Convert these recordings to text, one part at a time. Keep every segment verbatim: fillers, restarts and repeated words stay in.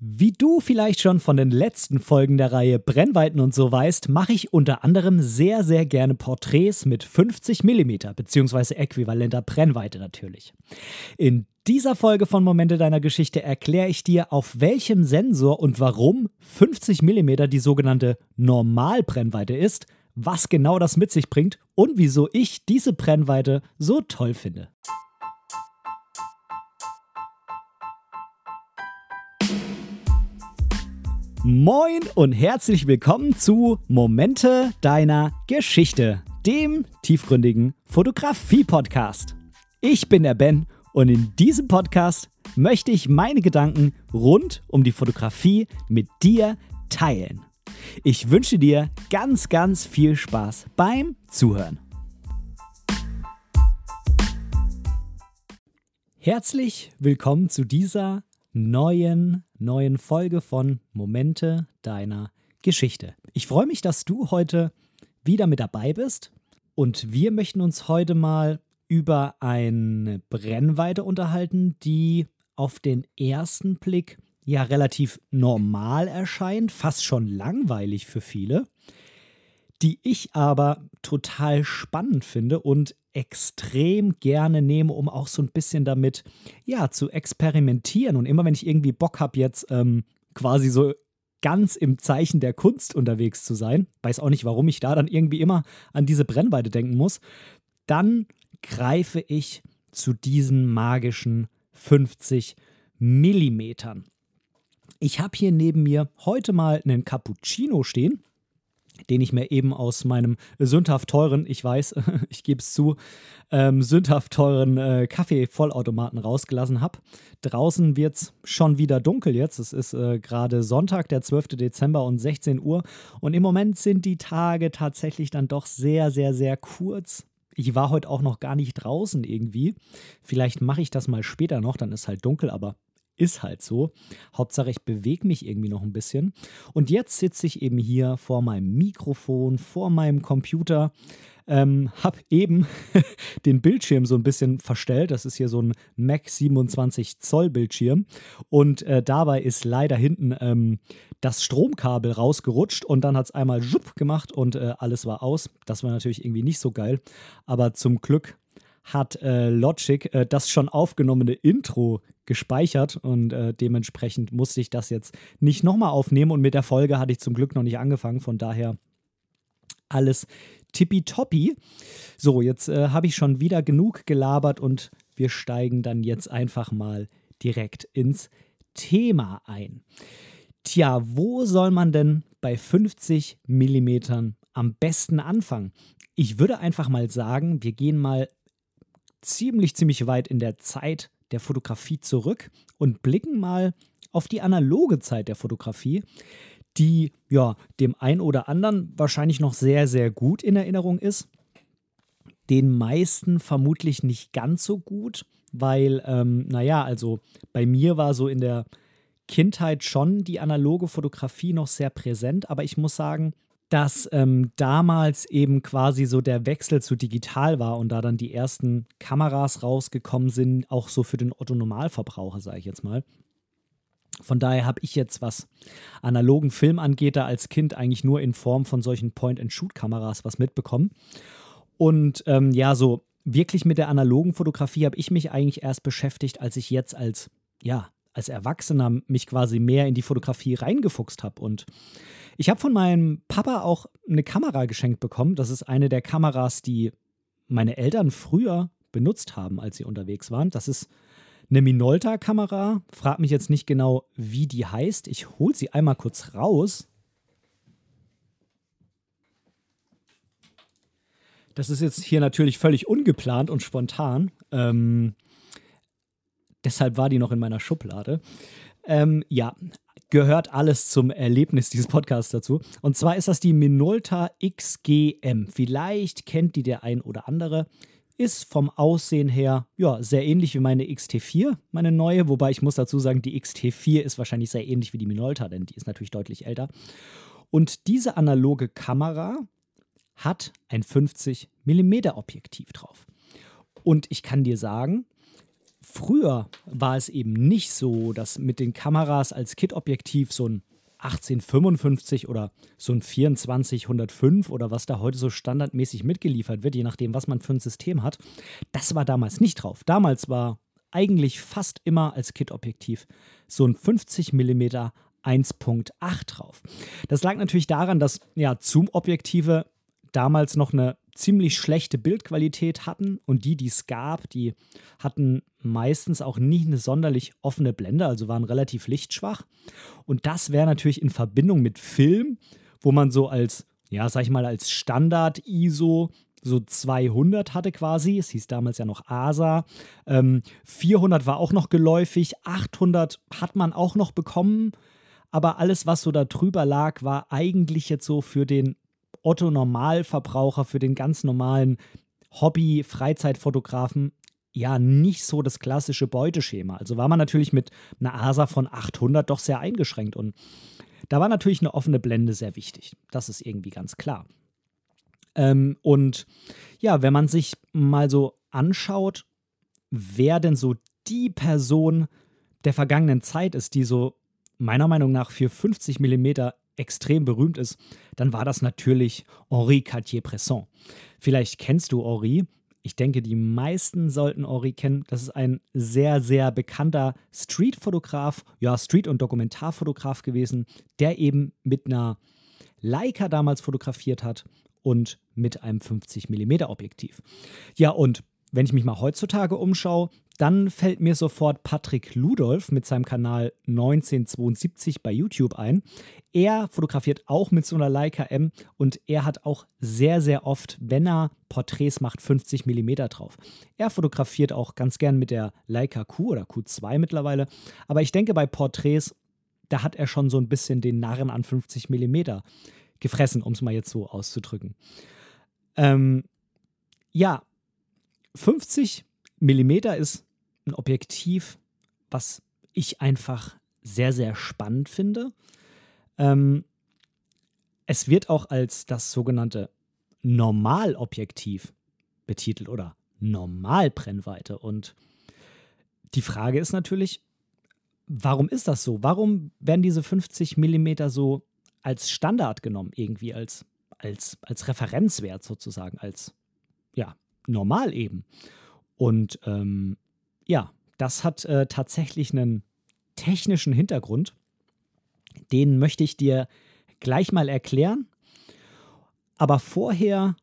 Wie du vielleicht schon von den letzten Folgen der Reihe Brennweiten und so weißt, mache ich unter anderem sehr, sehr gerne Porträts mit fünfzig Millimeter bzw. äquivalenter Brennweite natürlich. In dieser Folge von Momente deiner Geschichte erkläre ich dir, auf welchem Sensor und warum fünfzig Millimeter die sogenannte Normalbrennweite ist, was genau das mit sich bringt und wieso ich diese Brennweite so toll finde. Moin und herzlich willkommen zu Momente deiner Geschichte, dem tiefgründigen Fotografie-Podcast. Ich bin der Ben und in diesem Podcast möchte ich meine Gedanken rund um die Fotografie mit dir teilen. Ich wünsche dir ganz, ganz viel Spaß beim Zuhören. Herzlich willkommen zu dieser neuen, neuen Folge von Momente deiner Geschichte. Ich freue mich, dass du heute wieder mit dabei bist und wir möchten uns heute mal über eine Brennweite unterhalten, die auf den ersten Blick ja relativ normal erscheint, fast schon langweilig für viele, die ich aber total spannend finde und extrem gerne nehme, um auch so ein bisschen damit ja zu experimentieren. Und immer wenn ich irgendwie Bock habe, jetzt ähm, quasi so ganz im Zeichen der Kunst unterwegs zu sein, weiß auch nicht, warum ich da dann irgendwie immer an diese Brennweite denken muss, dann greife ich zu diesen magischen fünfzig Millimetern. Ich habe hier neben mir heute mal einen Cappuccino stehen, den ich mir eben aus meinem sündhaft teuren, ich weiß, ich gebe es zu, ähm, sündhaft teuren äh, Kaffee-Vollautomaten rausgelassen habe. Draußen wird es schon wieder dunkel jetzt. Es ist äh, gerade Sonntag, der zwölfte Dezember und sechzehn Uhr. Und im Moment sind die Tage tatsächlich dann doch sehr, sehr, sehr kurz. Ich war heute auch noch gar nicht draußen irgendwie. Vielleicht mache ich das mal später noch, dann ist halt dunkel, aber ist halt so. Hauptsache, ich bewege mich irgendwie noch ein bisschen. Und jetzt sitze ich eben hier vor meinem Mikrofon, vor meinem Computer, ähm, habe eben den Bildschirm so ein bisschen verstellt. Das ist hier so ein Mac siebenundzwanzig Zoll Bildschirm. Und äh, dabei ist leider hinten ähm, das Stromkabel rausgerutscht und dann hat es einmal schupp gemacht und äh, alles war aus. Das war natürlich irgendwie nicht so geil. Aber zum Glück hat äh, Logic äh, das schon aufgenommene Intro gespeichert und äh, dementsprechend musste ich das jetzt nicht nochmal aufnehmen und mit der Folge hatte ich zum Glück noch nicht angefangen, von daher alles tippitoppi. So, jetzt äh, habe ich schon wieder genug gelabert und wir steigen dann jetzt einfach mal direkt ins Thema ein. Tja, wo soll man denn bei fünfzig Millimetern am besten anfangen? Ich würde einfach mal sagen, wir gehen mal ziemlich, ziemlich weit in der Zeit der Fotografie zurück und blicken mal auf die analoge Zeit der Fotografie, die ja dem einen oder anderen wahrscheinlich noch sehr, sehr gut in Erinnerung ist. Den meisten vermutlich nicht ganz so gut, weil, ähm, naja, also bei mir war so in der Kindheit schon die analoge Fotografie noch sehr präsent, aber ich muss sagen, dass ähm, damals eben quasi so der Wechsel zu digital war und da dann die ersten Kameras rausgekommen sind, auch so für den Otto-Normalverbraucher, sage ich jetzt mal. Von daher habe ich jetzt, was analogen Film angeht, da als Kind eigentlich nur in Form von solchen Point-and-Shoot-Kameras was mitbekommen. Und ähm, ja, so wirklich mit der analogen Fotografie habe ich mich eigentlich erst beschäftigt, als ich jetzt als, ja, als Erwachsener mich quasi mehr in die Fotografie reingefuchst habe. Und ich habe von meinem Papa auch eine Kamera geschenkt bekommen. Das ist eine der Kameras, die meine Eltern früher benutzt haben, als sie unterwegs waren. Das ist eine Minolta-Kamera. Frag mich jetzt nicht genau, wie die heißt. Ich hole sie einmal kurz raus. Das ist jetzt hier natürlich völlig ungeplant und spontan. Ähm, deshalb war die noch in meiner Schublade. Ähm, ja, gehört alles zum Erlebnis dieses Podcasts dazu. Und zwar ist das die Minolta X G M. Vielleicht kennt die der ein oder andere. Ist vom Aussehen her ja sehr ähnlich wie meine X T vier, meine neue. Wobei ich muss dazu sagen, die X T vier ist wahrscheinlich sehr ähnlich wie die Minolta, denn die ist natürlich deutlich älter. Und diese analoge Kamera hat ein fünfzig Millimeter Objektiv drauf. Und ich kann dir sagen, früher war es eben nicht so, dass mit den Kameras als Kit-Objektiv so ein achtzehn fünfundfünfzig oder so ein vierundzwanzig hundertfünf oder was da heute so standardmäßig mitgeliefert wird, je nachdem, was man für ein System hat. Das war damals nicht drauf. Damals war eigentlich fast immer als Kit-Objektiv so ein fünfzig Millimeter eins Komma acht drauf. Das lag natürlich daran, dass ja, Zoom-Objektive damals noch eine ziemlich schlechte Bildqualität hatten und die, die es gab, die hatten meistens auch nicht eine sonderlich offene Blende, also waren relativ lichtschwach. Und das wäre natürlich in Verbindung mit Film, wo man so als, ja, sag ich mal, als Standard-I S O so zweihundert hatte quasi, es hieß damals ja noch A S A, ähm, vierhundert war auch noch geläufig, achthundert hat man auch noch bekommen, aber alles, was so da drüber lag, war eigentlich jetzt so für den Otto-Normalverbraucher, für den ganz normalen Hobby-Freizeitfotografen ja nicht so das klassische Beuteschema. Also war man natürlich mit einer A S A von achthundert doch sehr eingeschränkt und da war natürlich eine offene Blende sehr wichtig. Das ist irgendwie ganz klar. Ähm, und ja, wenn man sich mal so anschaut, wer denn so die Person der vergangenen Zeit ist, die so meiner Meinung nach für fünfzig Millimeter extrem berühmt ist, dann war das natürlich Henri Cartier-Bresson. Vielleicht kennst du Henri. Ich denke, die meisten sollten Henri kennen. Das ist ein sehr, sehr bekannter Street-Fotograf, ja, Street- und Dokumentarfotograf gewesen, der eben mit einer Leica damals fotografiert hat und mit einem fünfzig Millimeter Objektiv. Ja, und wenn ich mich mal heutzutage umschaue, dann fällt mir sofort Patrick Ludolf mit seinem Kanal neunzehn zweiundsiebzig bei YouTube ein. Er fotografiert auch mit so einer Leica M und er hat auch sehr, sehr oft, wenn er Porträts macht, fünfzig Millimeter drauf. Er fotografiert auch ganz gern mit der Leica Q oder Q zwei mittlerweile. Aber ich denke, bei Porträts, da hat er schon so ein bisschen den Narren an fünfzig Millimeter gefressen, um es mal jetzt so auszudrücken. Ähm, ja, fünfzig Millimeter ist ein Objektiv, was ich einfach sehr, sehr spannend finde. Ähm, es wird auch als das sogenannte Normalobjektiv betitelt oder Normalbrennweite. Und die Frage ist natürlich, warum ist das so? Warum werden diese fünfzig Millimeter so als Standard genommen, irgendwie als, als, als Referenzwert sozusagen, als ja, normal eben? Und ähm, ja, das hat äh, tatsächlich einen technischen Hintergrund. Den möchte ich dir gleich mal erklären. Aber vorher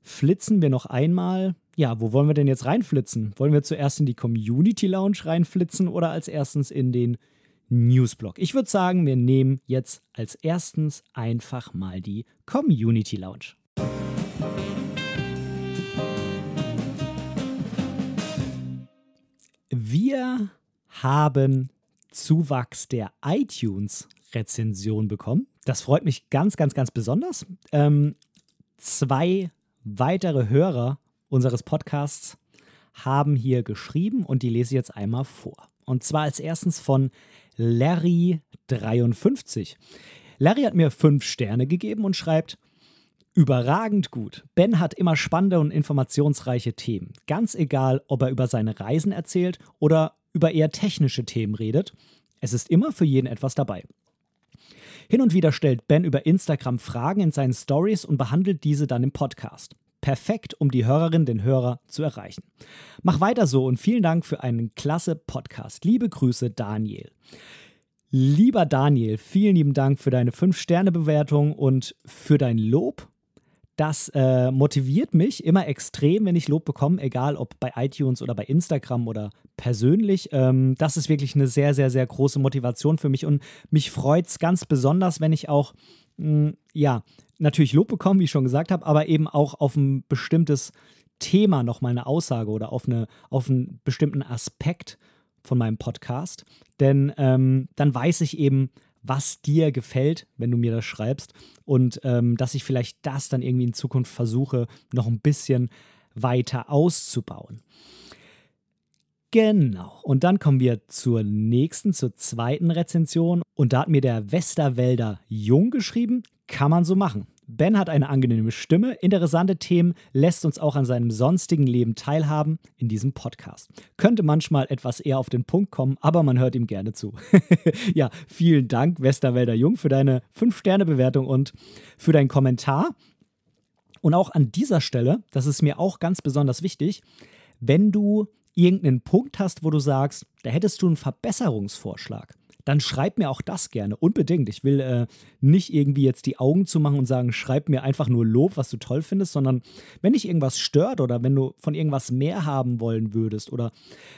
flitzen wir noch einmal. Ja, wo wollen wir denn jetzt reinflitzen? Wollen wir zuerst in die Community Lounge reinflitzen oder als erstens in den Newsblock? Ich würde sagen, wir nehmen jetzt als erstens einfach mal die Community Lounge. Wir haben Zuwachs der iTunes-Rezension bekommen. Das freut mich ganz, ganz, ganz besonders. Ähm, zwei weitere Hörer unseres Podcasts haben hier geschrieben und die lese ich jetzt einmal vor. Und zwar als erstens von Larry dreiundfünfzig. Larry hat mir fünf Sterne gegeben und schreibt: Überragend gut. Ben hat immer spannende und informationsreiche Themen. Ganz egal, ob er über seine Reisen erzählt oder über eher technische Themen redet. Es ist immer für jeden etwas dabei. Hin und wieder stellt Ben über Instagram Fragen in seinen Stories und behandelt diese dann im Podcast. Perfekt, um die Hörerin, den Hörer zu erreichen. Mach weiter so und vielen Dank für einen klasse Podcast. Liebe Grüße, Daniel. Lieber Daniel, vielen lieben Dank für deine fünf Sterne Bewertung und für dein Lob. Das äh, motiviert mich immer extrem, wenn ich Lob bekomme, egal ob bei iTunes oder bei Instagram oder persönlich. Ähm, das ist wirklich eine sehr, sehr, sehr große Motivation für mich und mich freut es ganz besonders, wenn ich auch, mh, ja, natürlich Lob bekomme, wie ich schon gesagt habe, aber eben auch auf ein bestimmtes Thema nochmal eine Aussage oder auf, eine, auf einen bestimmten Aspekt von meinem Podcast. Denn ähm, dann weiß ich eben, was dir gefällt, wenn du mir das schreibst und ähm, dass ich vielleicht das dann irgendwie in Zukunft versuche, noch ein bisschen weiter auszubauen. Genau, und dann kommen wir zur nächsten, zur zweiten Rezension und da hat mir der Westerwälder Jung geschrieben: Kann man so machen. Ben hat eine angenehme Stimme, interessante Themen, lässt uns auch an seinem sonstigen Leben teilhaben in diesem Podcast. Könnte manchmal etwas eher auf den Punkt kommen, aber man hört ihm gerne zu. Ja, vielen Dank, Westerwälder Jung, für deine fünf Sterne Bewertung und für deinen Kommentar. Und auch an dieser Stelle, das ist mir auch ganz besonders wichtig, wenn du irgendeinen Punkt hast, wo du sagst, da hättest du einen Verbesserungsvorschlag, dann schreib mir auch das gerne, unbedingt. Ich will äh, nicht irgendwie jetzt die Augen zumachen und sagen, schreib mir einfach nur Lob, was du toll findest, sondern wenn dich irgendwas stört oder wenn du von irgendwas mehr haben wollen würdest oder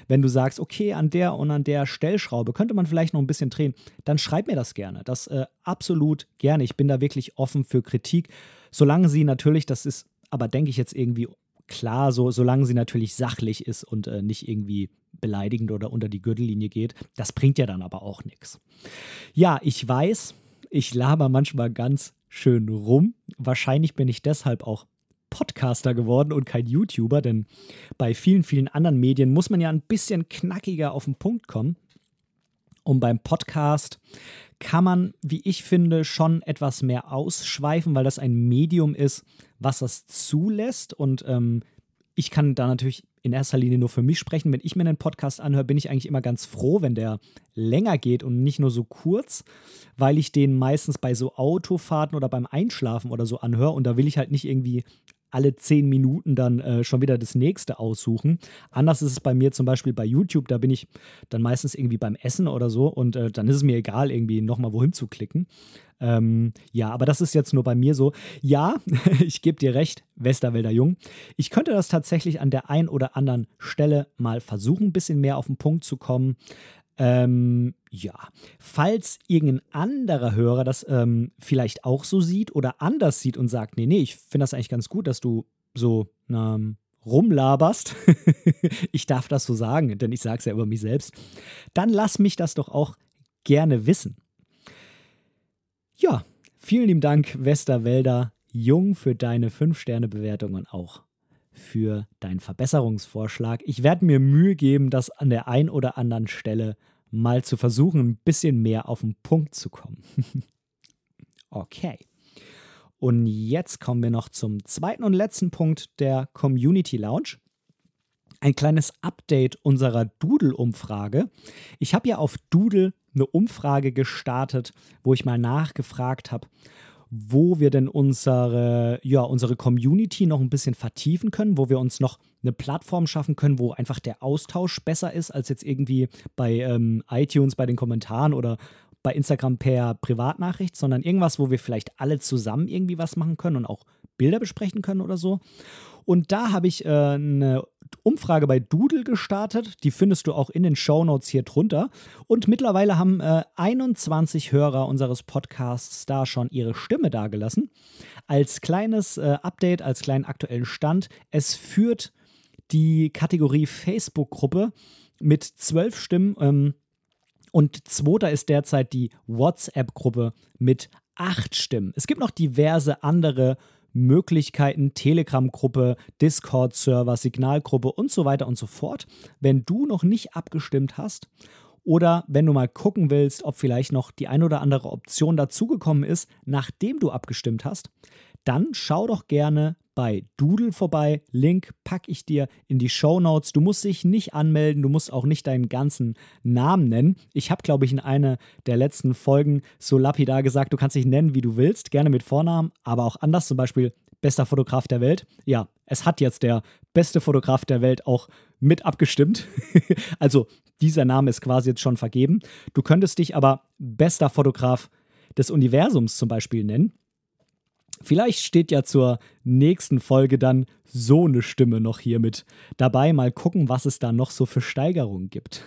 wenn du sagst, okay, an der und an der Stellschraube könnte man vielleicht noch ein bisschen drehen, dann schreib mir das gerne. Das äh, absolut gerne. Ich bin da wirklich offen für Kritik, solange sie natürlich, das ist aber, denke ich, jetzt irgendwie klar, so, solange sie natürlich sachlich ist und äh, nicht irgendwie beleidigend oder unter die Gürtellinie geht. Das bringt ja dann aber auch nichts. Ja, ich weiß, ich laber manchmal ganz schön rum. Wahrscheinlich bin ich deshalb auch Podcaster geworden und kein YouTuber, denn bei vielen, vielen anderen Medien muss man ja ein bisschen knackiger auf den Punkt kommen. Und beim Podcast kann man, wie ich finde, schon etwas mehr ausschweifen, weil das ein Medium ist, was das zulässt. Und ähm, ich kann da natürlich in erster Linie nur für mich sprechen. Wenn ich mir einen Podcast anhöre, bin ich eigentlich immer ganz froh, wenn der länger geht und nicht nur so kurz, weil ich den meistens bei so Autofahrten oder beim Einschlafen oder so anhöre. Und da will ich halt nicht irgendwie alle zehn Minuten dann äh, schon wieder das nächste aussuchen. Anders ist es bei mir zum Beispiel bei YouTube. Da bin ich dann meistens irgendwie beim Essen oder so und äh, dann ist es mir egal, irgendwie nochmal wohin zu klicken. Ähm, ja, aber das ist jetzt nur bei mir so. Ja, ich gebe dir recht, Westerwälder Jung. Ich könnte das tatsächlich an der einen oder anderen Stelle mal versuchen, ein bisschen mehr auf den Punkt zu kommen. Ähm, ja, falls irgendein anderer Hörer das ähm, vielleicht auch so sieht oder anders sieht und sagt, nee, nee, ich finde das eigentlich ganz gut, dass du so ähm, rumlaberst. Ich darf das so sagen, denn ich sage es ja über mich selbst. Dann lass mich das doch auch gerne wissen. Ja, vielen lieben Dank, Westerwälder Jung, für deine fünf Sterne Bewertung und auch für deinen Verbesserungsvorschlag. Ich werde mir Mühe geben, das an der einen oder anderen Stelle mal zu versuchen, ein bisschen mehr auf den Punkt zu kommen. Okay. Und jetzt kommen wir noch zum zweiten und letzten Punkt der Community Lounge. Ein kleines Update unserer Doodle-Umfrage. Ich habe ja auf Doodle eine Umfrage gestartet, wo ich mal nachgefragt habe, wo wir denn unsere, ja, unsere Community noch ein bisschen vertiefen können, wo wir uns noch eine Plattform schaffen können, wo einfach der Austausch besser ist, als jetzt irgendwie bei ähm, iTunes, bei den Kommentaren oder bei Instagram per Privatnachricht, sondern irgendwas, wo wir vielleicht alle zusammen irgendwie was machen können und auch Bilder besprechen können oder so. Und da habe ich äh, eine Umfrage bei Doodle gestartet. Die findest du auch in den Shownotes hier drunter. Und mittlerweile haben äh, einundzwanzig Hörer unseres Podcasts da schon ihre Stimme dagelassen. Als kleines äh, Update, als kleinen aktuellen Stand. Es führt die Kategorie Facebook-Gruppe mit zwölf Stimmen. Ähm, und zweiter ist derzeit die WhatsApp-Gruppe mit acht Stimmen. Es gibt noch diverse andere Möglichkeiten, Telegram-Gruppe, Discord-Server, Signalgruppe und so weiter und so fort. Wenn du noch nicht abgestimmt hast oder wenn du mal gucken willst, ob vielleicht noch die ein oder andere Option dazugekommen ist, nachdem du abgestimmt hast, dann schau doch gerne bei Doodle vorbei. Link packe ich dir in die Shownotes. Du musst dich nicht anmelden, du musst auch nicht deinen ganzen Namen nennen. Ich habe, glaube ich, in einer der letzten Folgen so lapidar gesagt, du kannst dich nennen, wie du willst, gerne mit Vornamen, aber auch anders, zum Beispiel bester Fotograf der Welt. Ja, es hat jetzt der beste Fotograf der Welt auch mit abgestimmt. Also dieser Name ist quasi jetzt schon vergeben. Du könntest dich aber bester Fotograf des Universums zum Beispiel nennen. Vielleicht steht ja zur nächsten Folge dann so eine Stimme noch hier mit dabei. Mal gucken, was es da noch so für Steigerungen gibt.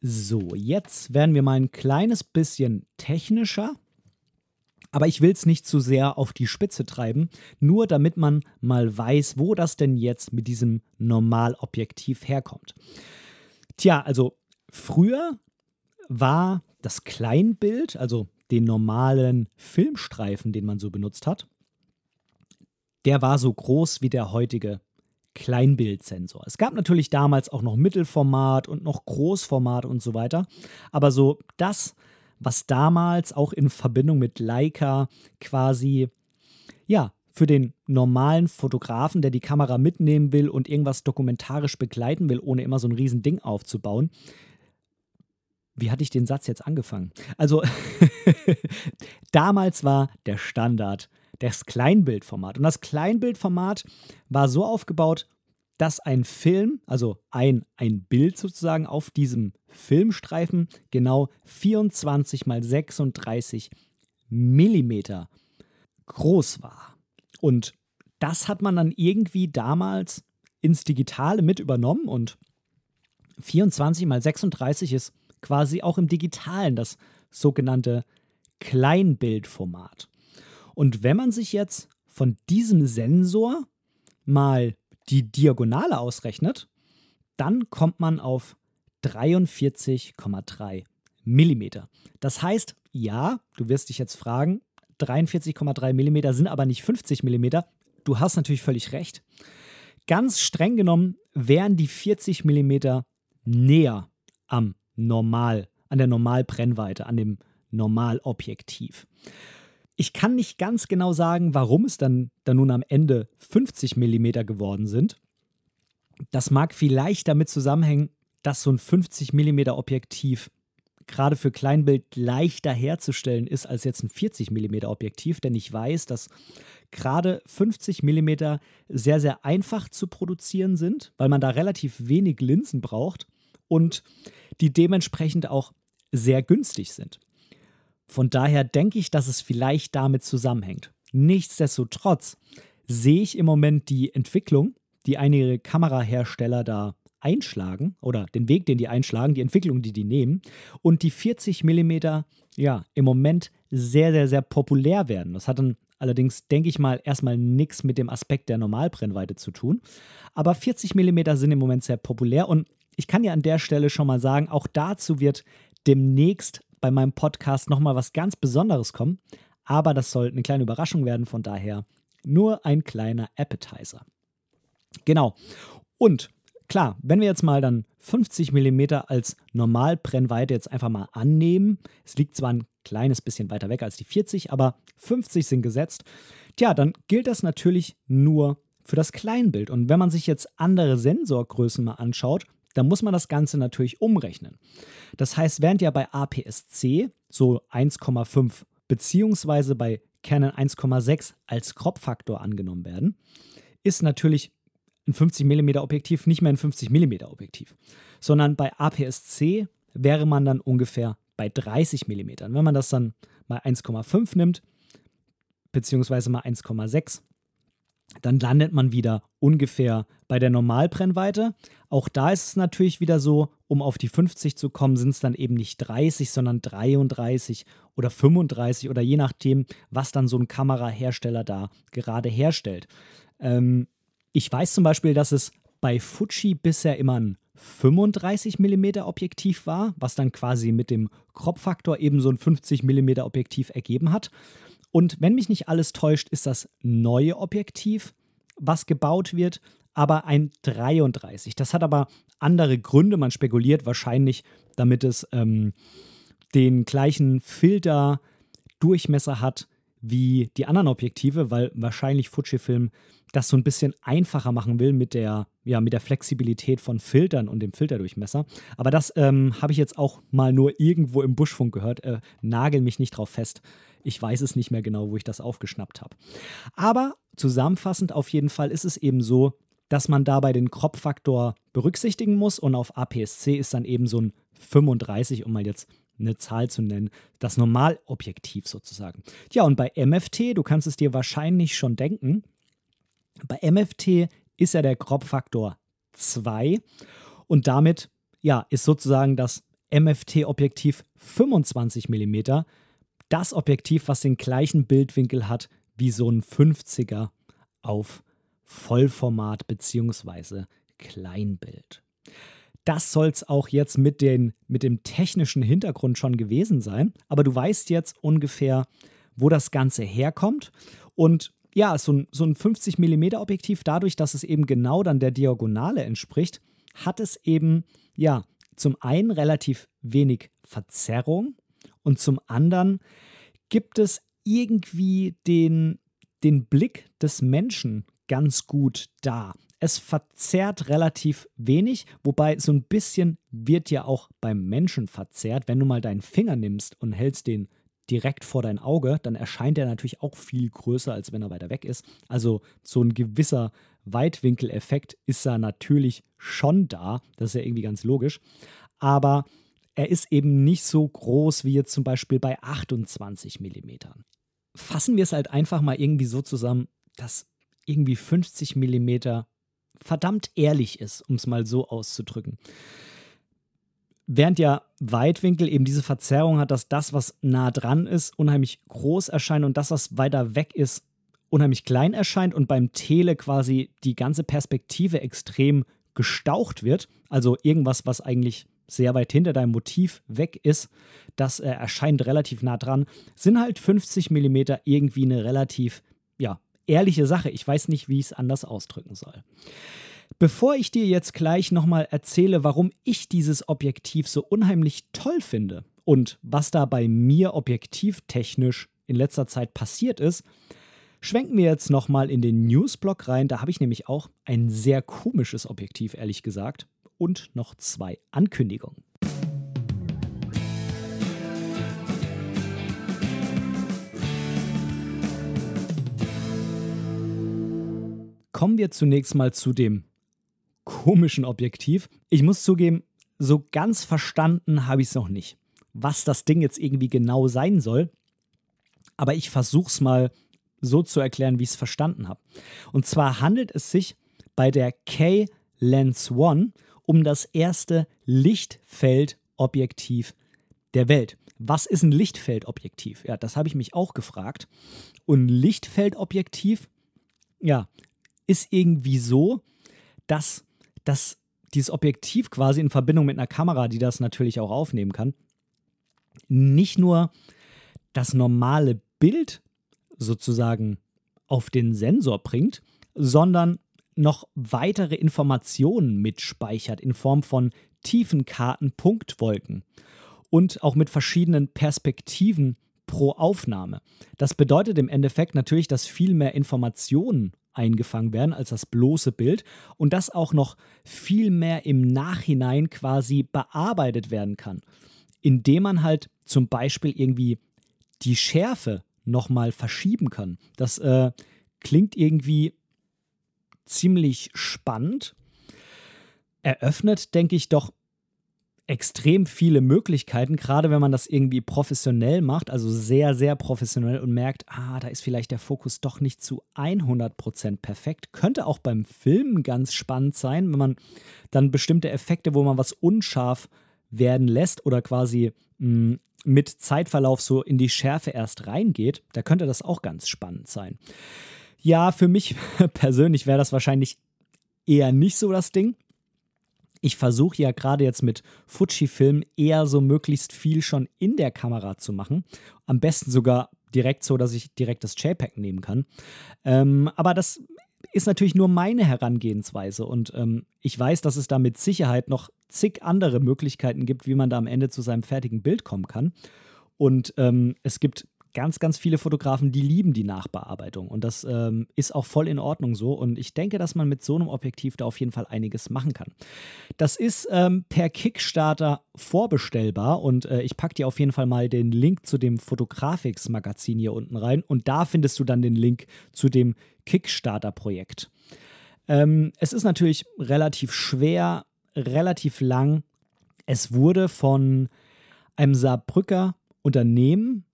So, jetzt werden wir mal ein kleines bisschen technischer. Aber ich will es nicht zu sehr auf die Spitze treiben, nur damit man mal weiß, wo das denn jetzt mit diesem Normalobjektiv herkommt. Tja, also früher war das Kleinbild, also den normalen Filmstreifen, den man so benutzt hat, der war so groß wie der heutige Kleinbildsensor. Es gab natürlich damals auch noch Mittelformat und noch Großformat und so weiter, aber so das, was damals auch in Verbindung mit Leica quasi, ja, für den normalen Fotografen, der die Kamera mitnehmen will und irgendwas dokumentarisch begleiten will, ohne immer so ein riesen Ding aufzubauen. Wie hatte ich den Satz jetzt angefangen? Also, damals war der Standard das Kleinbildformat. Und das Kleinbildformat war so aufgebaut, dass ein Film, also ein, ein Bild sozusagen auf diesem Filmstreifen, genau vierundzwanzig mal sechsunddreißig Millimeter groß war. Und das hat man dann irgendwie damals ins Digitale mit übernommen. Und vierundzwanzig mal sechsunddreißig ist quasi auch im Digitalen das sogenannte Kleinbildformat. Und wenn man sich jetzt von diesem Sensor mal die Diagonale ausrechnet, dann kommt man auf dreiundvierzig Komma drei Millimeter. Das heißt, ja, du wirst dich jetzt fragen, dreiundvierzig Komma drei Millimeter sind aber nicht fünfzig Millimeter. Du hast natürlich völlig recht. Ganz streng genommen wären die vierzig Millimeter näher am Normal, an der Normalbrennweite, an dem Normalobjektiv. Ich kann nicht ganz genau sagen, warum es dann, dann nun am Ende fünfzig Millimeter geworden sind. Das mag vielleicht damit zusammenhängen, dass so ein fünfzig Millimeter Objektiv gerade für Kleinbild leichter herzustellen ist als jetzt ein vierzig Millimeter Objektiv, denn ich weiß, dass gerade fünfzig Millimeter sehr, sehr einfach zu produzieren sind, weil man da relativ wenig Linsen braucht und die dementsprechend auch sehr günstig sind. Von daher denke ich, dass es vielleicht damit zusammenhängt. Nichtsdestotrotz sehe ich im Moment die Entwicklung, die einige Kamerahersteller da einschlagen oder den Weg, den die einschlagen, die Entwicklung, die die nehmen und die vierzig Millimeter ja, im Moment sehr, sehr, sehr populär werden. Das hat dann allerdings, denke ich mal, erstmal nichts mit dem Aspekt der Normalbrennweite zu tun. Aber vierzig Millimeter sind im Moment sehr populär und ich kann ja an der Stelle schon mal sagen, auch dazu wird demnächst bei meinem Podcast nochmal was ganz Besonderes kommen. Aber das soll eine kleine Überraschung werden, von daher nur ein kleiner Appetizer. Genau. Und klar, wenn wir jetzt mal dann fünfzig Millimeter als Normalbrennweite jetzt einfach mal annehmen, es liegt zwar ein kleines bisschen weiter weg als die vierzig, aber fünfzig sind gesetzt, tja, dann gilt das natürlich nur für das Kleinbild. Und wenn man sich jetzt andere Sensorgrößen mal anschaut, dann muss man das Ganze natürlich umrechnen. Das heißt, während ja bei A P S C so eins Komma fünf beziehungsweise bei Canon eins Komma sechs als Crop-Faktor angenommen werden, ist natürlich ein fünfzig Millimeter Objektiv nicht mehr ein fünfzig Millimeter Objektiv, sondern bei A P S C wäre man dann ungefähr bei dreißig Millimeter. Und wenn man das dann mal eins Komma fünf nimmt, beziehungsweise mal eins Komma sechs, dann landet man wieder ungefähr bei der Normalbrennweite. Auch da ist es natürlich wieder so, um auf die fünfzig zu kommen, sind es dann eben nicht dreißig, sondern dreiunddreißig oder fünfunddreißig oder je nachdem, was dann so ein Kamerahersteller da gerade herstellt. Ähm, ich weiß zum Beispiel, dass es bei Fuji bisher immer ein fünfunddreißig Millimeter Objektiv war, was dann quasi mit dem Crop-Faktor eben so ein fünfzig Millimeter Objektiv ergeben hat. Und wenn mich nicht alles täuscht, ist das neue Objektiv, was gebaut wird, aber ein dreiunddreißig. Das hat aber andere Gründe. Man spekuliert wahrscheinlich, damit es ähm, den gleichen Filterdurchmesser hat wie die anderen Objektive, weil wahrscheinlich Fujifilm das so ein bisschen einfacher machen will mit der, ja, mit der Flexibilität von Filtern und dem Filterdurchmesser. Aber das ähm, habe ich jetzt auch mal nur irgendwo im Buschfunk gehört. Äh, nagel mich nicht drauf fest. Ich weiß es nicht mehr genau, wo ich das aufgeschnappt habe. Aber zusammenfassend auf jeden Fall ist es eben so, dass man dabei den Crop-Faktor berücksichtigen muss und auf A P S C ist dann eben so ein fünfunddreißig, um mal jetzt eine Zahl zu nennen, das Normalobjektiv sozusagen. Ja, und bei M F T, du kannst es dir wahrscheinlich schon denken, bei M F T ist ja der Crop-Faktor zwei und damit ja, ist sozusagen das M F T-Objektiv fünfundzwanzig Millimeter das Objektiv, was den gleichen Bildwinkel hat wie so ein fünfziger auf Vollformat bzw. Kleinbild. Das soll es auch jetzt mit, den, mit dem technischen Hintergrund schon gewesen sein, aber du weißt jetzt ungefähr, wo das Ganze herkommt und ja, so ein, so ein fünfzig Millimeter Objektiv, dadurch, dass es eben genau dann der Diagonale entspricht, hat es eben, ja, zum einen relativ wenig Verzerrung und zum anderen gibt es irgendwie den, den Blick des Menschen ganz gut dar. Es verzerrt relativ wenig, wobei so ein bisschen wird ja auch beim Menschen verzerrt. Wenn du mal deinen Finger nimmst und hältst den direkt vor dein Auge, dann erscheint er natürlich auch viel größer, als wenn er weiter weg ist. Also so ein gewisser Weitwinkeleffekt ist da natürlich schon da. Das ist ja irgendwie ganz logisch. Aber er ist eben nicht so groß wie jetzt zum Beispiel bei achtundzwanzig Millimeter. Fassen wir es halt einfach mal irgendwie so zusammen, dass irgendwie fünfzig Millimeter verdammt ehrlich ist, um es mal so auszudrücken. Während ja Weitwinkel eben diese Verzerrung hat, dass das, was nah dran ist, unheimlich groß erscheint und das, was weiter weg ist, unheimlich klein erscheint und beim Tele quasi die ganze Perspektive extrem gestaucht wird, also irgendwas, was eigentlich sehr weit hinter deinem Motiv weg ist, das äh, erscheint relativ nah dran, sind halt fünfzig Millimeter irgendwie eine relativ, ja, ehrliche Sache. Ich weiß nicht, wie ich es anders ausdrücken soll. Bevor ich dir jetzt gleich nochmal erzähle, warum ich dieses Objektiv so unheimlich toll finde und was da bei mir objektivtechnisch in letzter Zeit passiert ist, schwenken wir jetzt nochmal in den Newsblock rein. Da habe ich nämlich auch ein sehr komisches Objektiv, ehrlich gesagt, und noch zwei Ankündigungen. Kommen wir zunächst mal zu dem komischen Objektiv. Ich muss zugeben, so ganz verstanden habe ich es noch nicht, was das Ding jetzt irgendwie genau sein soll. Aber ich versuche es mal so zu erklären, wie ich es verstanden habe. Und zwar handelt es sich bei der K-Lens One um das erste Lichtfeldobjektiv der Welt. Was ist ein Lichtfeldobjektiv? Ja, das habe ich mich auch gefragt. Und Lichtfeldobjektiv, ja, ist irgendwie so, dass, dass dieses Objektiv quasi in Verbindung mit einer Kamera, die das natürlich auch aufnehmen kann, nicht nur das normale Bild sozusagen auf den Sensor bringt, sondern noch weitere Informationen mitspeichert in Form von Tiefenkarten, Punktwolken und auch mit verschiedenen Perspektiven pro Aufnahme. Das bedeutet im Endeffekt natürlich, dass viel mehr Informationen eingefangen werden als das bloße Bild und das auch noch viel mehr im Nachhinein quasi bearbeitet werden kann, indem man halt zum Beispiel irgendwie die Schärfe nochmal verschieben kann. Das äh, klingt irgendwie ziemlich spannend, eröffnet, denke ich, doch extrem viele Möglichkeiten, gerade wenn man das irgendwie professionell macht, also sehr, sehr professionell und merkt, ah, da ist vielleicht der Fokus doch nicht zu hundert Prozent perfekt. Könnte auch beim Filmen ganz spannend sein, wenn man dann bestimmte Effekte, wo man was unscharf werden lässt oder quasi mh, mit Zeitverlauf so in die Schärfe erst reingeht, da könnte das auch ganz spannend sein. Ja, für mich persönlich wäre das wahrscheinlich eher nicht so das Ding. Ich versuche ja gerade jetzt mit Fujifilm eher so möglichst viel schon in der Kamera zu machen. Am besten sogar direkt so, dass ich direkt das JPEG nehmen kann. Ähm, aber das ist natürlich nur meine Herangehensweise. Und ähm, ich weiß, dass es da mit Sicherheit noch zig andere Möglichkeiten gibt, wie man da am Ende zu seinem fertigen Bild kommen kann. Und ähm, es gibt ganz, ganz viele Fotografen, die lieben die Nachbearbeitung. Und das ähm, ist auch voll in Ordnung so. Und ich denke, dass man mit so einem Objektiv da auf jeden Fall einiges machen kann. Das ist ähm, per Kickstarter vorbestellbar. Und äh, ich packe dir auf jeden Fall mal den Link zu dem Fotografics-Magazin hier unten rein. Und da findest du dann den Link zu dem Kickstarter-Projekt. Ähm, es ist natürlich relativ schwer, relativ lang. Es wurde von einem Saarbrücker Unternehmen,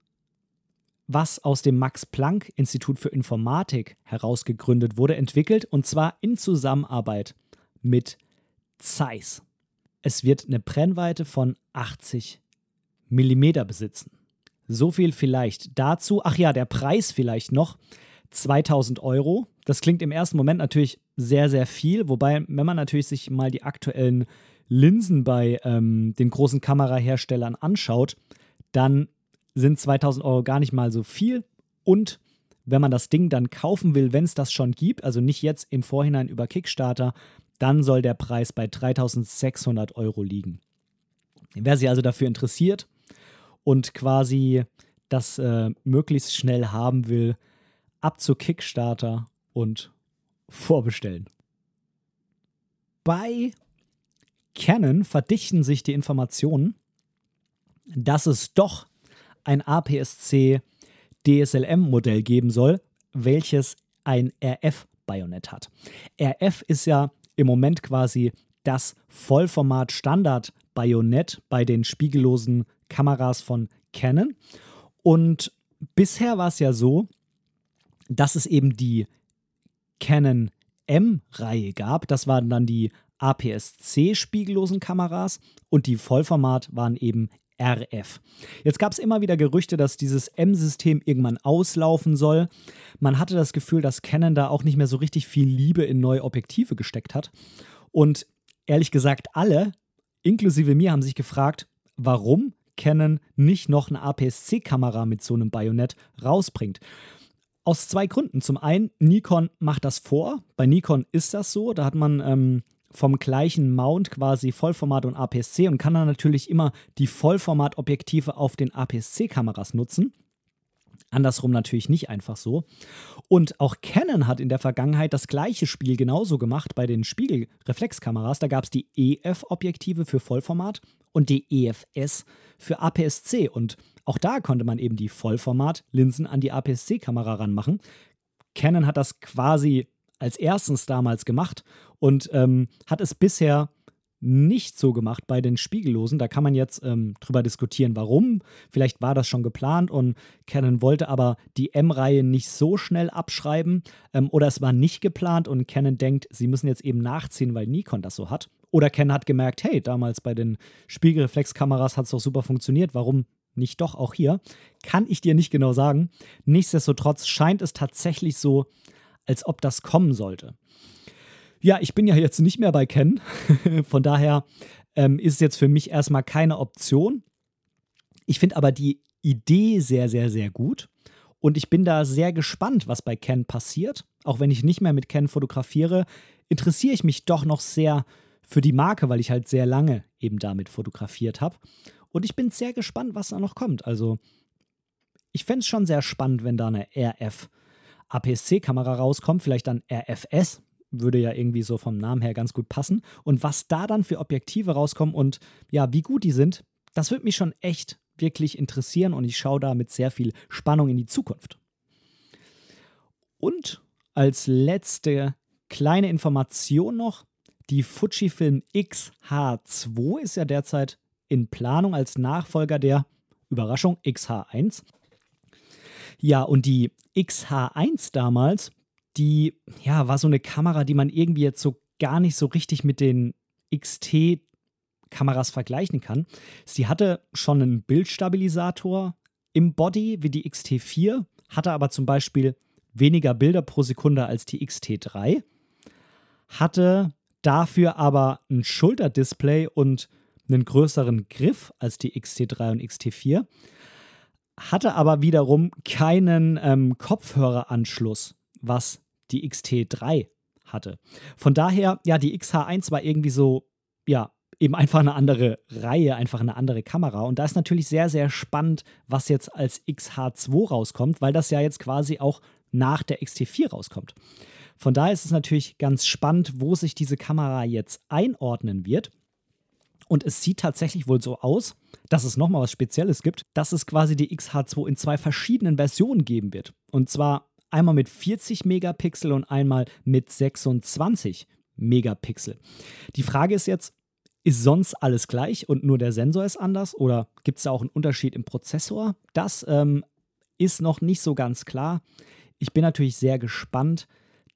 was aus dem Max-Planck-Institut für Informatik herausgegründet wurde, entwickelt und zwar in Zusammenarbeit mit Zeiss. Es wird eine Brennweite von achtzig Millimeter besitzen. So viel vielleicht dazu. Ach ja, der Preis vielleicht noch, zweitausend Euro. Das klingt im ersten Moment natürlich sehr, sehr viel, wobei, wenn man natürlich sich mal die aktuellen Linsen bei ähm, den großen Kameraherstellern anschaut, dann sind zweitausend Euro gar nicht mal so viel und wenn man das Ding dann kaufen will, wenn es das schon gibt, also nicht jetzt im Vorhinein über Kickstarter, dann soll der Preis bei dreitausendsechshundert Euro liegen. Wer sich also dafür interessiert und quasi das äh, möglichst schnell haben will, ab zu Kickstarter und vorbestellen. Bei Canon verdichten sich die Informationen, dass es doch ein A P S C D S L M-Modell geben soll, welches ein R F-Bajonett hat. R F ist ja im Moment quasi das Vollformat-Standard-Bajonett bei den spiegellosen Kameras von Canon. Und bisher war es ja so, dass es eben die Canon M-Reihe gab. Das waren dann die A P S C spiegellosen Kameras und die Vollformat waren eben R F. Jetzt gab es immer wieder Gerüchte, dass dieses M-System irgendwann auslaufen soll. Man hatte das Gefühl, dass Canon da auch nicht mehr so richtig viel Liebe in neue Objektive gesteckt hat. Und ehrlich gesagt, alle, inklusive mir, haben sich gefragt, warum Canon nicht noch eine A P S C-Kamera mit so einem Bajonett rausbringt. Aus zwei Gründen. Zum einen, Nikon macht das vor. Bei Nikon ist das so. Da hat man ähm, vom gleichen Mount quasi Vollformat und A P S C und kann dann natürlich immer die Vollformatobjektive auf den A P S C-Kameras nutzen. Andersrum natürlich nicht einfach so. Und auch Canon hat in der Vergangenheit das gleiche Spiel genauso gemacht bei den Spiegelreflexkameras. Da gab es die E F-Objektive für Vollformat und die E F-S für A P S C. Und auch da konnte man eben die Vollformat-Linsen an die A P S C-Kamera ranmachen. Canon hat das quasi als erstens damals gemacht und ähm, hat es bisher nicht so gemacht bei den Spiegellosen. Da kann man jetzt ähm, drüber diskutieren, warum. Vielleicht war das schon geplant und Canon wollte aber die M-Reihe nicht so schnell abschreiben ähm, oder es war nicht geplant und Canon denkt, sie müssen jetzt eben nachziehen, weil Nikon das so hat. Oder Canon hat gemerkt, hey, damals bei den Spiegelreflexkameras hat es doch super funktioniert, warum nicht doch auch hier? Kann ich dir nicht genau sagen. Nichtsdestotrotz scheint es tatsächlich so, als ob das kommen sollte. Ja, ich bin ja jetzt nicht mehr bei Canon. Von daher ähm, ist es jetzt für mich erstmal keine Option. Ich finde aber die Idee sehr, sehr, sehr gut. Und ich bin da sehr gespannt, was bei Canon passiert. Auch wenn ich nicht mehr mit Canon fotografiere, interessiere ich mich doch noch sehr für die Marke, weil ich halt sehr lange eben damit fotografiert habe. Und ich bin sehr gespannt, was da noch kommt. Also ich fände es schon sehr spannend, wenn da eine R F A P S C-Kamera rauskommt. Vielleicht dann R F S. Würde ja irgendwie so vom Namen her ganz gut passen. Und was da dann für Objektive rauskommen und ja, wie gut die sind, das würde mich schon echt wirklich interessieren und ich schaue da mit sehr viel Spannung in die Zukunft. Und als letzte kleine Information noch, die Fujifilm X H zwei ist ja derzeit in Planung als Nachfolger der, Überraschung, X H eins. Ja, und die X H eins damals, die, ja, war so eine Kamera, die man irgendwie jetzt so gar nicht so richtig mit den X T-Kameras vergleichen kann. Sie hatte schon einen Bildstabilisator im Body wie die X T vier, hatte aber zum Beispiel weniger Bilder pro Sekunde als die X T drei, hatte dafür aber ein Schulterdisplay und einen größeren Griff als die X T drei und X T vier, hatte aber wiederum keinen ähm, Kopfhöreranschluss, was die X T drei hatte. Von daher, ja, die X H eins war irgendwie so, ja, eben einfach eine andere Reihe, einfach eine andere Kamera. Und da ist natürlich sehr, sehr spannend, was jetzt als X H zwei rauskommt, weil das ja jetzt quasi auch nach der X T vier rauskommt. Von daher ist es natürlich ganz spannend, wo sich diese Kamera jetzt einordnen wird. Und es sieht tatsächlich wohl so aus, dass es nochmal was Spezielles gibt, dass es quasi die X H zwei in zwei verschiedenen Versionen geben wird. Und zwar einmal mit vierzig Megapixel und einmal mit sechsundzwanzig Megapixel. Die Frage ist jetzt, ist sonst alles gleich und nur der Sensor ist anders? Oder gibt es da auch einen Unterschied im Prozessor? Das ähm, ist noch nicht so ganz klar. Ich bin natürlich sehr gespannt,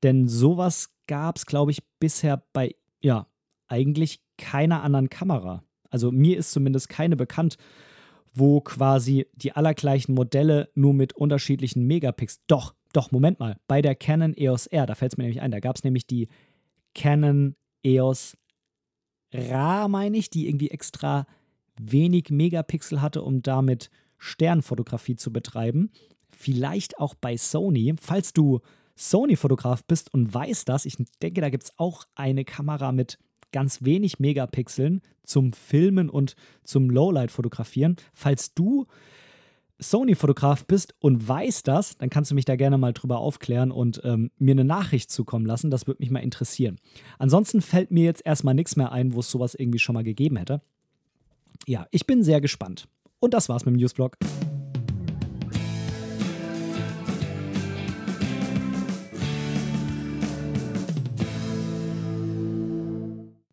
denn sowas gab es, glaube ich, bisher bei, ja, eigentlich keiner anderen Kamera. Also mir ist zumindest keine bekannt, wo quasi die allergleichen Modelle nur mit unterschiedlichen Megapixeln. Doch, doch, Moment mal. Bei der Canon E O S R, da fällt es mir nämlich ein, da gab es nämlich die Canon E O S Ra, meine ich, die irgendwie extra wenig Megapixel hatte, um damit Sternfotografie zu betreiben. vielleicht auch bei Sony. Falls du Sony-Fotograf bist und weißt das, ich denke, da gibt es auch eine Kamera mit ganz wenig Megapixeln zum Filmen und zum Lowlight-Fotografieren. Falls du Sony-Fotograf bist und weißt das, dann kannst du mich da gerne mal drüber aufklären und ähm, mir eine Nachricht zukommen lassen. Das würde mich mal interessieren. Ansonsten fällt mir jetzt erstmal nichts mehr ein, wo es sowas irgendwie schon mal gegeben hätte. Ja, ich bin sehr gespannt. Und das war's mit dem Newsblog.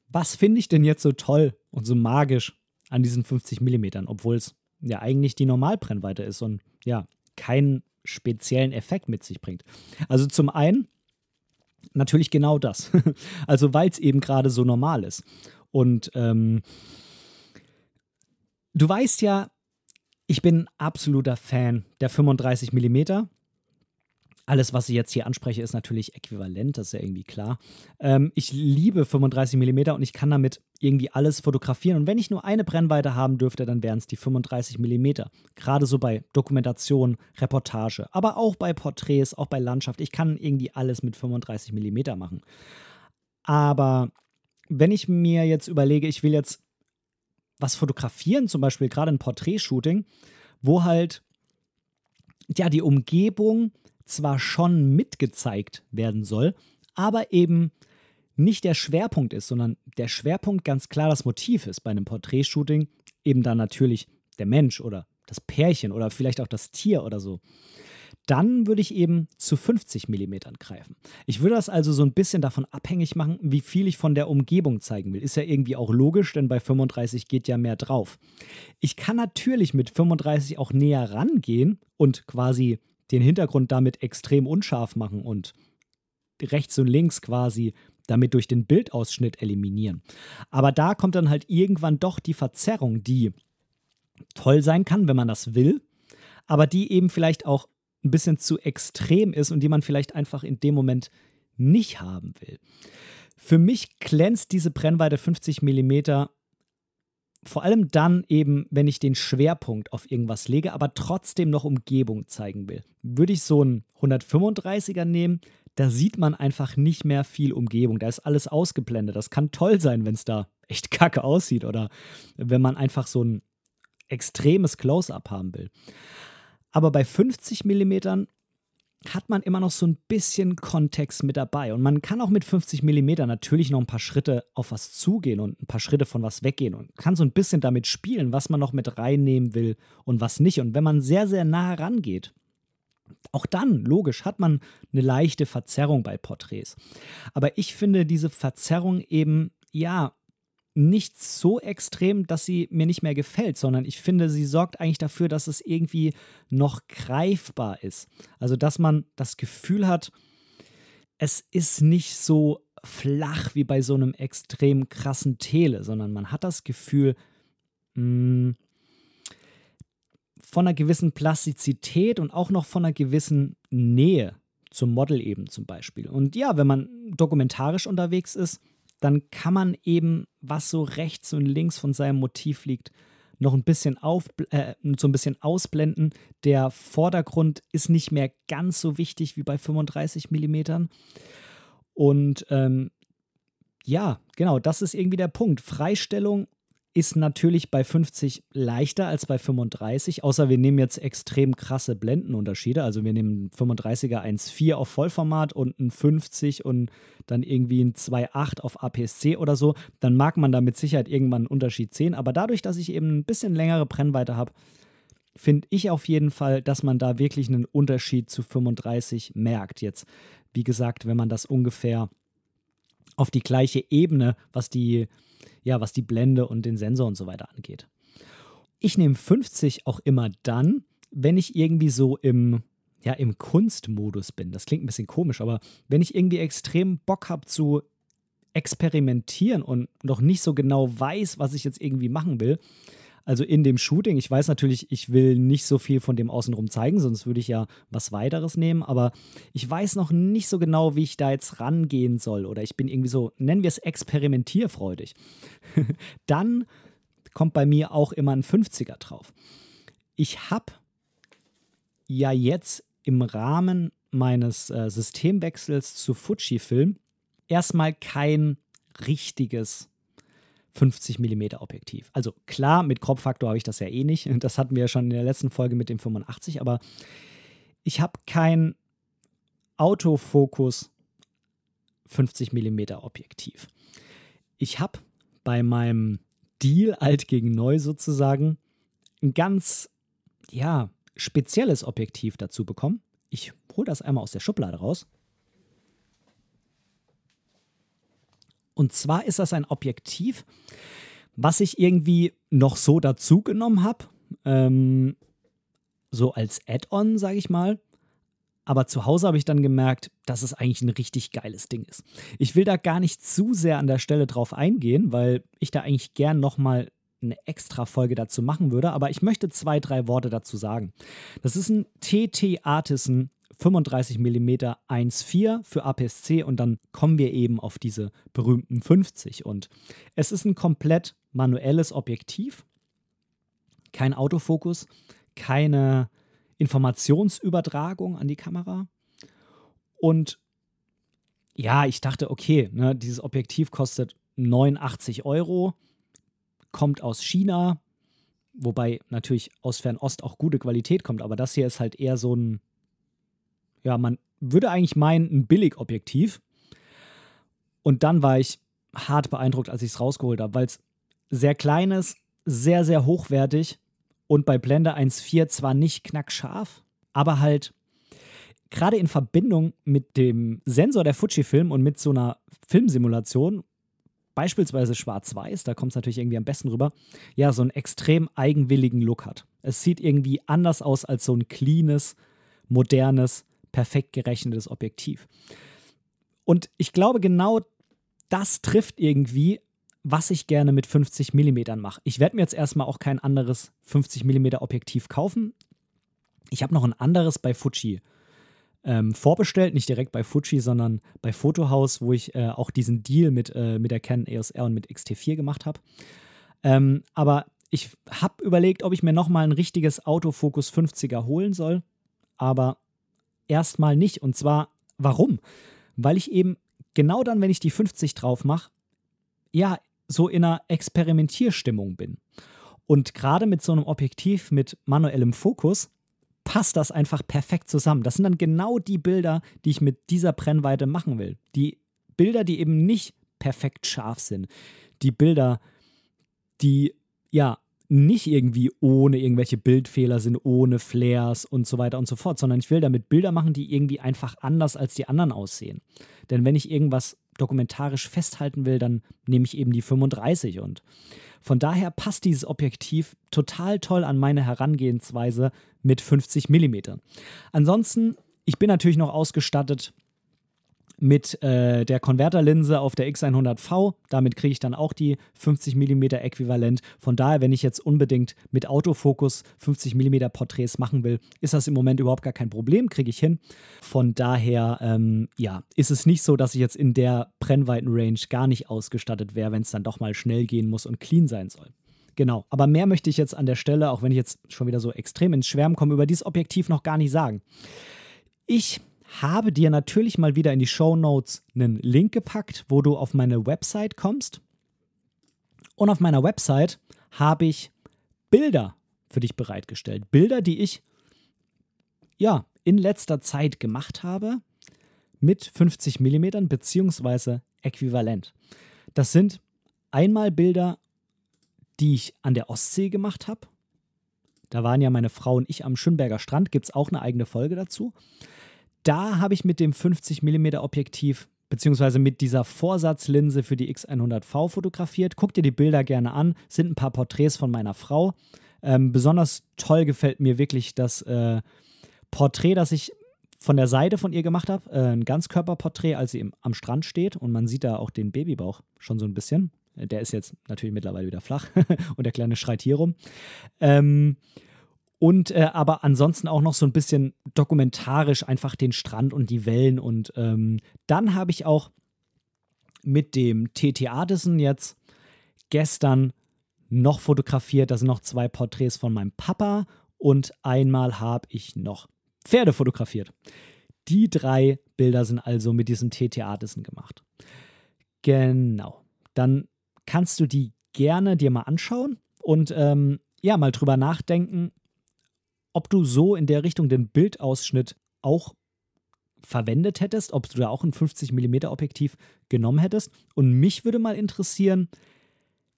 Was finde ich denn jetzt so toll und so magisch an diesen fünfzig Millimeter, obwohl es ja eigentlich die Normalbrennweite ist und ja, keinen speziellen Effekt mit sich bringt? Also zum einen natürlich genau das. Also weil es eben gerade so normal ist. Und ähm, du weißt ja, ich bin ein absoluter Fan der fünfunddreißig Millimeter. Alles, was ich jetzt hier anspreche, ist natürlich äquivalent, das ist ja irgendwie klar. Ähm, ich liebe fünfunddreißig Millimeter und ich kann damit irgendwie alles fotografieren. Und wenn ich nur eine Brennweite haben dürfte, dann wären es die fünfunddreißig Millimeter. Gerade so bei Dokumentation, Reportage, aber auch bei Porträts, auch bei Landschaft. Ich kann irgendwie alles mit fünfunddreißig Millimeter machen. Aber wenn ich mir jetzt überlege, ich will jetzt was fotografieren, zum Beispiel gerade ein Porträtshooting, wo halt ja die Umgebung zwar schon mitgezeigt werden soll, aber eben nicht der Schwerpunkt ist, sondern der Schwerpunkt ganz klar das Motiv ist bei einem Porträtshooting, eben dann natürlich der Mensch oder das Pärchen oder vielleicht auch das Tier oder so, dann würde ich eben zu fünfzig Millimeter greifen. Ich würde das also so ein bisschen davon abhängig machen, wie viel ich von der Umgebung zeigen will. Ist ja irgendwie auch logisch, denn bei fünfunddreißig geht ja mehr drauf. Ich kann natürlich mit fünfunddreißig auch näher rangehen und quasi den Hintergrund damit extrem unscharf machen und rechts und links quasi damit durch den Bildausschnitt eliminieren. Aber da kommt dann halt irgendwann doch die Verzerrung, die toll sein kann, wenn man das will, aber die eben vielleicht auch ein bisschen zu extrem ist und die man vielleicht einfach in dem Moment nicht haben will. Für mich glänzt diese Brennweite fünfzig Millimeter vor allem dann eben, wenn ich den Schwerpunkt auf irgendwas lege, aber trotzdem noch Umgebung zeigen will. Würde ich so einen hundertfünfunddreißiger nehmen, da sieht man einfach nicht mehr viel Umgebung. Da ist alles ausgeblendet. Das kann toll sein, wenn es da echt kacke aussieht oder wenn man einfach so ein extremes Close-Up haben will. Aber bei fünfzig Millimeter hat man immer noch so ein bisschen Kontext mit dabei. Und man kann auch mit fünfzig Millimeter natürlich noch ein paar Schritte auf was zugehen und ein paar Schritte von was weggehen und kann so ein bisschen damit spielen, was man noch mit reinnehmen will und was nicht. Und wenn man sehr, sehr nah rangeht, auch dann, logisch, hat man eine leichte Verzerrung bei Porträts. Aber ich finde diese Verzerrung eben, ja, nicht so extrem, dass sie mir nicht mehr gefällt, sondern ich finde, sie sorgt eigentlich dafür, dass es irgendwie noch greifbar ist. Also, dass man das Gefühl hat, es ist nicht so flach wie bei so einem extrem krassen Tele, sondern man hat das Gefühl mh, von einer gewissen Plastizität und auch noch von einer gewissen Nähe zum Model eben zum Beispiel. Und ja, wenn man dokumentarisch unterwegs ist, dann kann man eben, was so rechts und links von seinem Motiv liegt, noch ein bisschen auf, äh, so ein bisschen ausblenden. Der Vordergrund ist nicht mehr ganz so wichtig wie bei fünfunddreißig Millimeter. Und ähm, ja, genau, das ist irgendwie der Punkt. Freistellung ist natürlich bei fünfzig leichter als bei fünfunddreißig, außer wir nehmen jetzt extrem krasse Blendenunterschiede. Also wir nehmen fünfunddreißiger eins Komma vier auf Vollformat und ein fünfzig und dann irgendwie ein zwei Komma acht auf A P S C oder so. Dann mag man da mit Sicherheit irgendwann einen Unterschied sehen. Aber dadurch, dass ich eben ein bisschen längere Brennweite habe, finde ich auf jeden Fall, dass man da wirklich einen Unterschied zu fünfunddreißig merkt. Jetzt, wie gesagt, wenn man das ungefähr auf die gleiche Ebene, was die, ja, was die Blende und den Sensor und so weiter angeht. Ich nehme fünfzig auch immer dann, wenn ich irgendwie so im, ja, im Kunstmodus bin. Das klingt ein bisschen komisch, aber wenn ich irgendwie extrem Bock habe zu experimentieren und noch nicht so genau weiß, was ich jetzt irgendwie machen will, also in dem Shooting, ich weiß natürlich, ich will nicht so viel von dem außenrum zeigen, sonst würde ich ja was weiteres nehmen, aber ich weiß noch nicht so genau, wie ich da jetzt rangehen soll oder ich bin irgendwie so, nennen wir es experimentierfreudig. Dann kommt bei mir auch immer ein fünfziger drauf. Ich habe ja jetzt im Rahmen meines äh, Systemwechsels zu Fujifilm erstmal kein richtiges fünfzig Millimeter Objektiv. Also klar, mit Crop-Faktor habe ich das ja eh nicht. Das hatten wir ja schon in der letzten Folge mit dem fünfundachtzig. Aber ich habe kein Autofokus fünfzig Millimeter Objektiv. Ich habe bei meinem Deal alt gegen neu sozusagen ein ganz, ja, spezielles Objektiv dazu bekommen. Ich hole das einmal aus der Schublade raus. Und zwar ist das ein Objektiv, was ich irgendwie noch so dazu genommen habe, ähm, so als Add-on, sage ich mal. Aber zu Hause habe ich dann gemerkt, dass es eigentlich ein richtig geiles Ding ist. Ich will da gar nicht zu sehr an der Stelle drauf eingehen, weil ich da eigentlich gern nochmal eine extra Folge dazu machen würde. Aber ich möchte zwei, drei Worte dazu sagen. Das ist ein T T Artisan fünfunddreißig Millimeter eins Komma vier für A P S C und dann kommen wir eben auf diese berühmten fünfzig. Und es ist ein komplett manuelles Objektiv, kein Autofokus, keine Informationsübertragung an die Kamera. Und ja, ich dachte, okay, ne, dieses Objektiv kostet neunundachtzig Euro, kommt aus China, wobei natürlich aus Fernost auch gute Qualität kommt, aber das hier ist halt eher so ein, ja, man würde eigentlich meinen, ein Billigobjektiv. Und dann war ich hart beeindruckt, als ich es rausgeholt habe, weil es sehr klein ist, sehr, sehr hochwertig und bei Blende eins Komma vier zwar nicht knackscharf, aber halt gerade in Verbindung mit dem Sensor der Fujifilm und mit so einer Filmsimulation, beispielsweise schwarz-weiß, da kommt es natürlich irgendwie am besten rüber, ja, so einen extrem eigenwilligen Look hat. Es sieht irgendwie anders aus als so ein cleanes, modernes, perfekt gerechnetes Objektiv. Und ich glaube, genau das trifft irgendwie, was ich gerne mit fünfzig Millimeter mache. Ich werde mir jetzt erstmal auch kein anderes fünfzig Millimeter Objektiv kaufen. Ich habe noch ein anderes bei Fuji ähm, vorbestellt, nicht direkt bei Fuji, sondern bei Fotohaus, wo ich äh, auch diesen Deal mit, äh, mit der Canon E O S R und mit X T vier gemacht habe. Ähm, aber ich habe überlegt, ob ich mir nochmal ein richtiges Autofokus fünfziger holen soll, aber erstmal nicht. Und zwar, warum? Weil ich eben genau dann, wenn ich die fünfzig drauf mache, ja, so in einer Experimentierstimmung bin. Und gerade mit so einem Objektiv mit manuellem Fokus passt das einfach perfekt zusammen. Das sind dann genau die Bilder, die ich mit dieser Brennweite machen will. Die Bilder, die eben nicht perfekt scharf sind. Die Bilder, die, ja, nicht irgendwie ohne irgendwelche Bildfehler sind, ohne Flares und so weiter und so fort, sondern ich will damit Bilder machen, die irgendwie einfach anders als die anderen aussehen. Denn wenn ich irgendwas dokumentarisch festhalten will, dann nehme ich eben die fünfunddreißig und von daher passt dieses Objektiv total toll an meine Herangehensweise mit fünfzig Millimeter. Ansonsten, ich bin natürlich noch ausgestattet mit äh, der Konverterlinse auf der X hundert V. Damit kriege ich dann auch die fünfzig Millimeter äquivalent. Von daher, wenn ich jetzt unbedingt mit Autofokus fünfzig Millimeter Porträts machen will, ist das im Moment überhaupt gar kein Problem, kriege ich hin. Von daher, ähm, ja, ist es nicht so, dass ich jetzt in der Brennweitenrange gar nicht ausgestattet wäre, wenn es dann doch mal schnell gehen muss und clean sein soll. Genau, aber mehr möchte ich jetzt an der Stelle, auch wenn ich jetzt schon wieder so extrem ins Schwärmen komme, über dieses Objektiv noch gar nicht sagen. Ich habe dir natürlich mal wieder in die Shownotes einen Link gepackt, wo du auf meine Website kommst. Und auf meiner Website habe ich Bilder für dich bereitgestellt. Bilder, die ich ja in letzter Zeit gemacht habe mit fünfzig Millimeter bzw. äquivalent. Das sind einmal Bilder, die ich an der Ostsee gemacht habe. Da waren ja meine Frau und ich am Schönberger Strand. Gibt es auch eine eigene Folge dazu. Da habe ich mit dem fünfzig Millimeter Objektiv beziehungsweise mit dieser Vorsatzlinse für die X hundert V fotografiert. Guck dir die Bilder gerne an. Es sind ein paar Porträts von meiner Frau. Ähm, besonders toll gefällt mir wirklich das äh, Porträt, das ich von der Seite von ihr gemacht habe. Äh, ein Ganzkörperporträt, als sie im, am Strand steht. Und man sieht da auch den Babybauch schon so ein bisschen. Der ist jetzt natürlich mittlerweile wieder flach. Und der Kleine schreit hier rum. Ähm... Und äh, aber ansonsten auch noch so ein bisschen dokumentarisch einfach den Strand und die Wellen. Und ähm, dann habe ich auch mit dem T T Artisan jetzt gestern noch fotografiert. Da sind noch zwei Porträts von meinem Papa und einmal habe ich noch Pferde fotografiert. Die drei Bilder sind also mit diesem T T Artisan gemacht. Genau. Dann kannst du die gerne dir mal anschauen und ähm, ja, mal drüber nachdenken, ob du so in der Richtung den Bildausschnitt auch verwendet hättest, ob du da auch ein fünfzig Millimeter Objektiv genommen hättest. Und mich würde mal interessieren,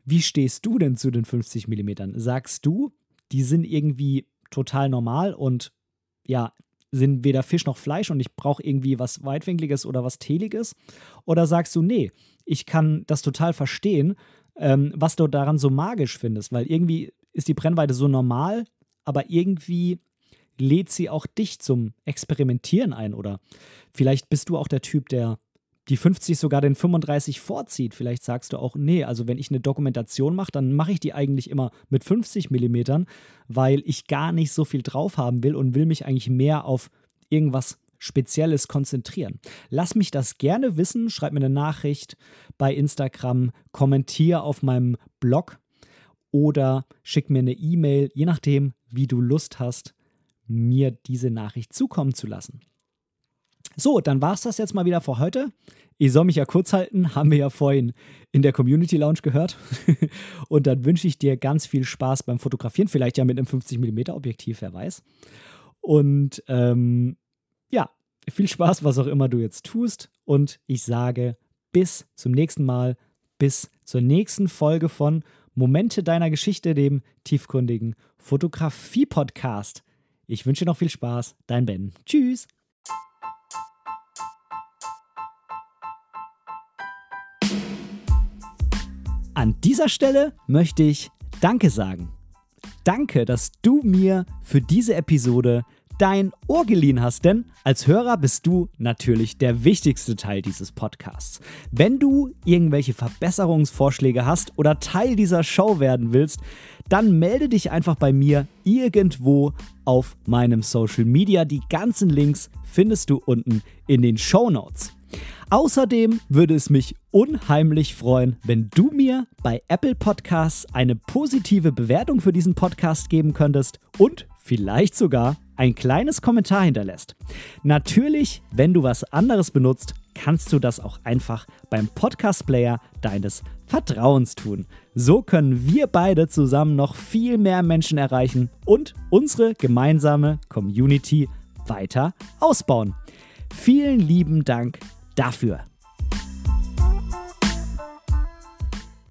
wie stehst du denn zu den fünfzig Millimeter? Sagst du, die sind irgendwie total normal und ja, sind weder Fisch noch Fleisch und ich brauche irgendwie was Weitwinkliges oder was Teliges? Oder sagst du, nee, ich kann das total verstehen, ähm, was du daran so magisch findest, weil irgendwie ist die Brennweite so normal, aber irgendwie lädt sie auch dich zum Experimentieren ein. Oder vielleicht bist du auch der Typ, der die fünfzig sogar den fünfunddreißig vorzieht. Vielleicht sagst du auch, nee, also wenn ich eine Dokumentation mache, dann mache ich die eigentlich immer mit fünfzig Millimeter, weil ich gar nicht so viel drauf haben will und will mich eigentlich mehr auf irgendwas Spezielles konzentrieren. Lass mich das gerne wissen, schreib mir eine Nachricht bei Instagram, kommentier auf meinem Blog oder schick mir eine E-Mail, je nachdem, wie du Lust hast, mir diese Nachricht zukommen zu lassen. So, dann war es das jetzt mal wieder für heute. Ich soll mich ja kurz halten, haben wir ja vorhin in der Community Lounge gehört. Und dann wünsche ich dir ganz viel Spaß beim Fotografieren, vielleicht ja mit einem fünfzig Millimeter Objektiv, wer weiß. Und ähm, ja, viel Spaß, was auch immer du jetzt tust. Und ich sage bis zum nächsten Mal, bis zur nächsten Folge von Momente deiner Geschichte, dem tiefgründigen Fotografie-Podcast. Ich wünsche dir noch viel Spaß. Dein Ben. Tschüss. An dieser Stelle möchte ich Danke sagen. Danke, dass du mir für diese Episode dein Ohr geliehen hast, denn als Hörer bist du natürlich der wichtigste Teil dieses Podcasts. Wenn du irgendwelche Verbesserungsvorschläge hast oder Teil dieser Show werden willst, dann melde dich einfach bei mir irgendwo auf meinem Social Media. Die ganzen Links findest du unten in den Shownotes. Außerdem würde es mich unheimlich freuen, wenn du mir bei Apple Podcasts eine positive Bewertung für diesen Podcast geben könntest und vielleicht sogar ein kleines Kommentar hinterlässt. Natürlich, wenn du was anderes benutzt, kannst du das auch einfach beim Podcast-Player deines Vertrauens tun. So können wir beide zusammen noch viel mehr Menschen erreichen und unsere gemeinsame Community weiter ausbauen. Vielen lieben Dank dafür.